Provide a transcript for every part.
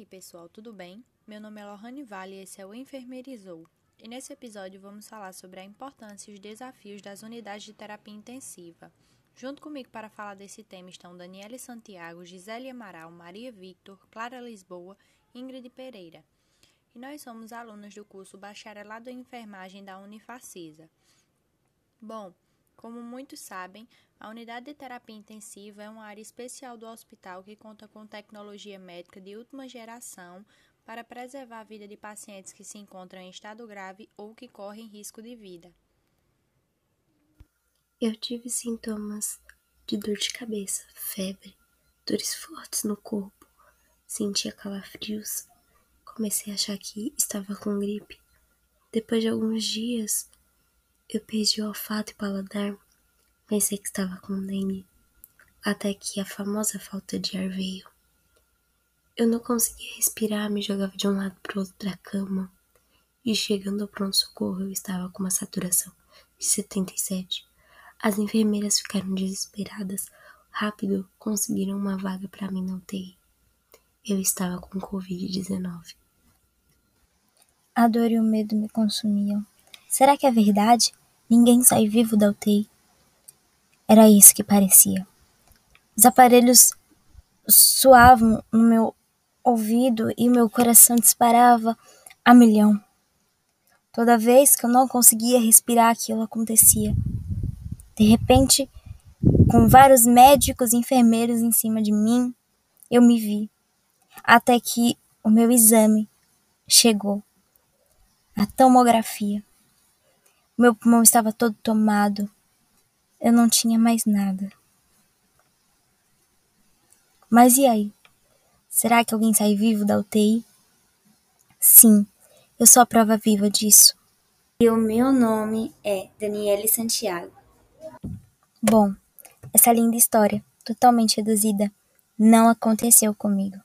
aí pessoal, tudo bem? Meu nome é Lohane Vale e esse é o Enfermeirizou. E nesse episódio vamos falar sobre a importância e os desafios das unidades de terapia intensiva. Junto comigo para falar desse tema estão Daniele Santiago, Gisele Amaral, Maria Vitor, Clara Lisboa e Ingrid Pereira. E nós somos alunas do curso Bacharelado em Enfermagem da Unifacisa. Bom, como muitos sabem, a unidade de terapia intensiva é uma área especial do hospital que conta com tecnologia médica de última geração para preservar a vida de pacientes que se encontram em estado grave ou que correm risco de vida. Eu tive sintomas de dor de cabeça, febre, dores fortes no corpo, sentia calafrios, comecei a achar que estava com gripe. Depois de alguns dias, eu perdi o olfato e paladar, pensei que estava com dengue, até que a famosa falta de ar veio. Eu não conseguia respirar, me jogava de um lado para o outro da cama, e chegando ao pronto-socorro eu estava com uma saturação de 77%. As enfermeiras ficaram desesperadas, rápido conseguiram uma vaga para mim na UTI. Eu estava com Covid-19. A dor e o medo me consumiam. Será que é verdade? Ninguém sai vivo da UTI. Era isso que parecia. Os aparelhos soavam no meu ouvido e meu coração disparava a milhão. Toda vez que eu não conseguia respirar, aquilo acontecia. De repente, com vários médicos e enfermeiros em cima de mim, eu me vi, até que o meu exame chegou, a tomografia. Meu pulmão estava todo tomado, eu não tinha mais nada. Mas e aí? Será que alguém sai vivo da UTI? Sim, eu sou a prova viva disso. E o meu nome é Daniele Santiago. Bom, essa linda história, totalmente reduzida, não aconteceu comigo.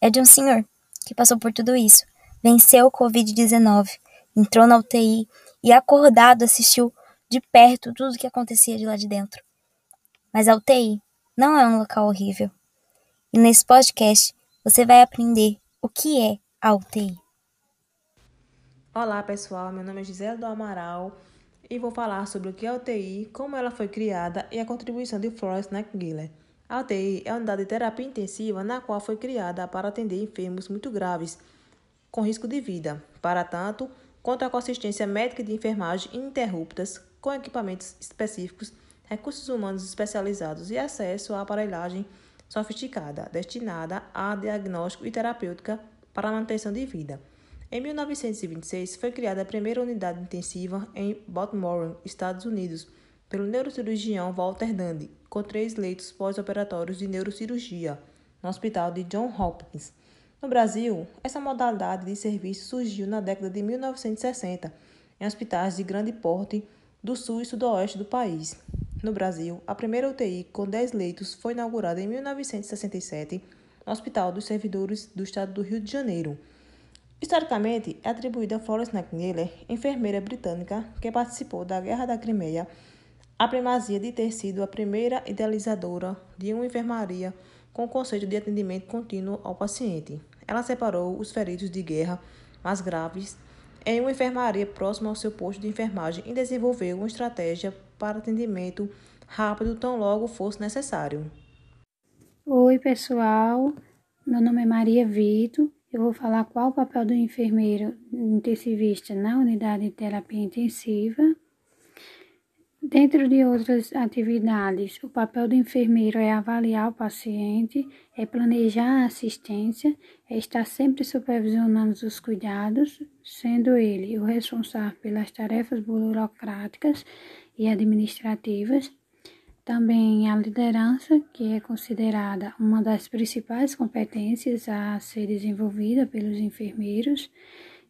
É de um senhor que passou por tudo isso, venceu o Covid-19, entrou na UTI e acordado assistiu de perto tudo o que acontecia de lá de dentro. Mas a UTI não é um local horrível. E nesse podcast você vai aprender o que é a UTI. Olá pessoal, meu nome é Gisele Amaral. E vou falar sobre o que é a UTI, como ela foi criada e a contribuição de Florence Nightingale. A UTI é a unidade de terapia intensiva na qual foi criada para atender enfermos muito graves, com risco de vida. Para tanto, conta com assistência médica e de enfermagem ininterruptas, com equipamentos específicos, recursos humanos especializados e acesso à aparelhagem sofisticada, destinada a diagnóstico e terapêutica para a manutenção de vida. Em 1926, foi criada a primeira unidade intensiva em Baltimore, Estados Unidos, pelo neurocirurgião Walter Dandy, com 3 leitos pós-operatórios de neurocirurgia, no hospital de Johns Hopkins. No Brasil, essa modalidade de serviço surgiu na década de 1960, em hospitais de grande porte do sul e sudoeste do país. No Brasil, a primeira UTI com 10 leitos foi inaugurada em 1967, no Hospital dos Servidores do Estado do Rio de Janeiro. Historicamente, é atribuída a Florence Nightingale, enfermeira britânica que participou da Guerra da Crimeia, a primazia de ter sido a primeira idealizadora de uma enfermaria com o conceito de atendimento contínuo ao paciente. Ela separou os feridos de guerra mais graves em uma enfermaria próxima ao seu posto de enfermagem e desenvolveu uma estratégia para atendimento rápido tão logo fosse necessário. Oi, pessoal. Meu nome é Maria Vitor. Eu vou falar qual o papel do enfermeiro intensivista na unidade de terapia intensiva. Dentro de outras atividades, o papel do enfermeiro é avaliar o paciente, é planejar a assistência, é estar sempre supervisionando os cuidados, sendo ele o responsável pelas tarefas burocráticas e administrativas. Também a liderança, que é considerada uma das principais competências a ser desenvolvida pelos enfermeiros,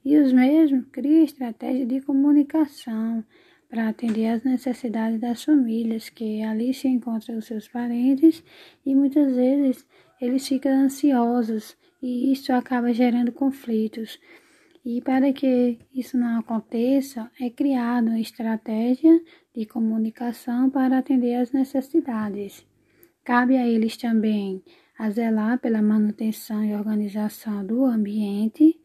e os mesmos criam estratégias de comunicação para atender às necessidades das famílias, que ali se encontram os seus parentes, e muitas vezes eles ficam ansiosos, e isso acaba gerando conflitos. E para que isso não aconteça, é criada uma estratégia de comunicação para atender às necessidades. Cabe a eles também a zelar pela manutenção e organização do ambiente,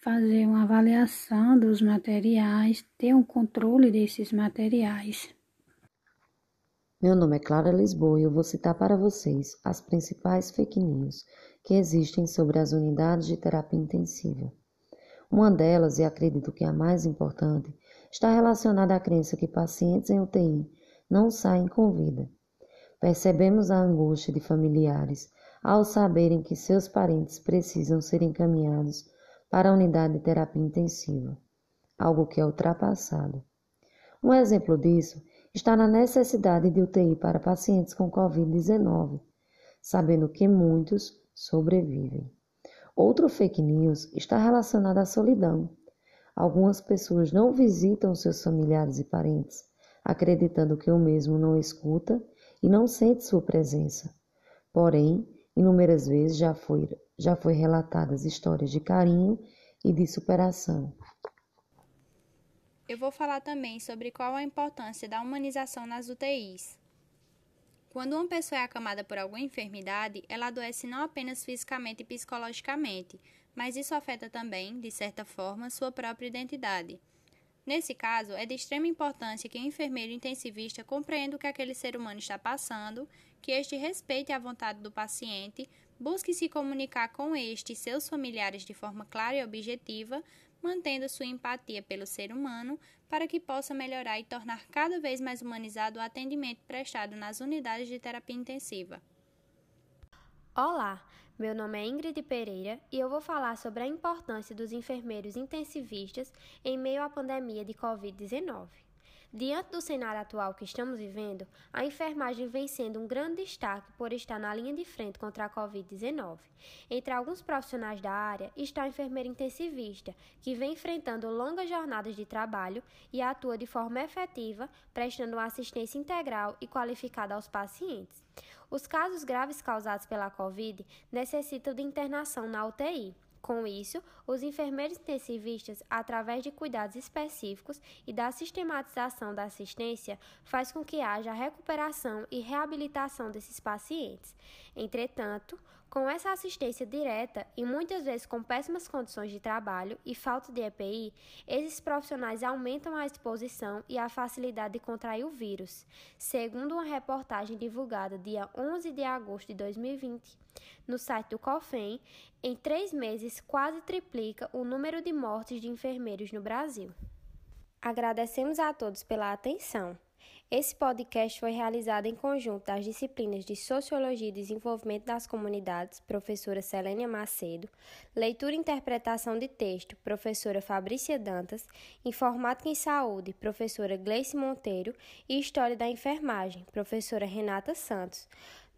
fazer uma avaliação dos materiais, ter um controle desses materiais. Meu nome é Clara Lisboa e eu vou citar para vocês as principais fake news que existem sobre as unidades de terapia intensiva. Uma delas, e acredito que a mais importante, está relacionada à crença que pacientes em UTI não saem com vida. Percebemos a angústia de familiares ao saberem que seus parentes precisam ser encaminhados para a unidade de terapia intensiva, algo que é ultrapassado. Um exemplo disso está na necessidade de UTI para pacientes com Covid-19, sabendo que muitos sobrevivem. Outro fake news está relacionado à solidão. Algumas pessoas não visitam seus familiares e parentes, acreditando que o mesmo não escuta e não sente sua presença. Porém, inúmeras vezes já foi relatadas histórias de carinho e de superação. Eu vou falar também sobre qual a importância da humanização nas UTIs. Quando uma pessoa é acamada por alguma enfermidade, ela adoece não apenas fisicamente e psicologicamente, mas isso afeta também, de certa forma, sua própria identidade. Nesse caso, é de extrema importância que o enfermeiro intensivista compreenda o que aquele ser humano está passando, que este respeite a vontade do paciente, busque se comunicar com este e seus familiares de forma clara e objetiva, mantendo sua empatia pelo ser humano para que possa melhorar e tornar cada vez mais humanizado o atendimento prestado nas unidades de terapia intensiva. Olá, meu nome é Ingrid Pereira e eu vou falar sobre a importância dos enfermeiros intensivistas em meio à pandemia de Covid-19. Diante do cenário atual que estamos vivendo, a enfermagem vem sendo um grande destaque por estar na linha de frente contra a Covid-19. Entre alguns profissionais da área está a enfermeira intensivista, que vem enfrentando longas jornadas de trabalho e atua de forma efetiva, prestando uma assistência integral e qualificada aos pacientes. Os casos graves causados pela Covid necessitam de internação na UTI. Com isso, os enfermeiros intensivistas, através de cuidados específicos e da sistematização da assistência, faz com que haja a recuperação e reabilitação desses pacientes. Entretanto, com essa assistência direta e muitas vezes com péssimas condições de trabalho e falta de EPI, esses profissionais aumentam a exposição e a facilidade de contrair o vírus, segundo uma reportagem divulgada dia 11 de agosto de 2020 no site do Cofen. Em 3 meses quase triplica o número de mortes de enfermeiros no Brasil. Agradecemos a todos pela atenção. Esse podcast foi realizado em conjunto das disciplinas de Sociologia e Desenvolvimento das Comunidades, professora Celene Macedo, Leitura e Interpretação de Texto, professora Fabrícia Dantas, Informática em Saúde, professora Gleice Monteiro e História da Enfermagem, professora Renata Santos.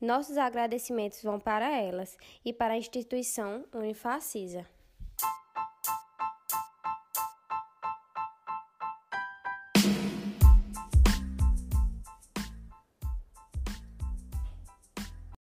Nossos agradecimentos vão para elas e para a instituição Unifacisa.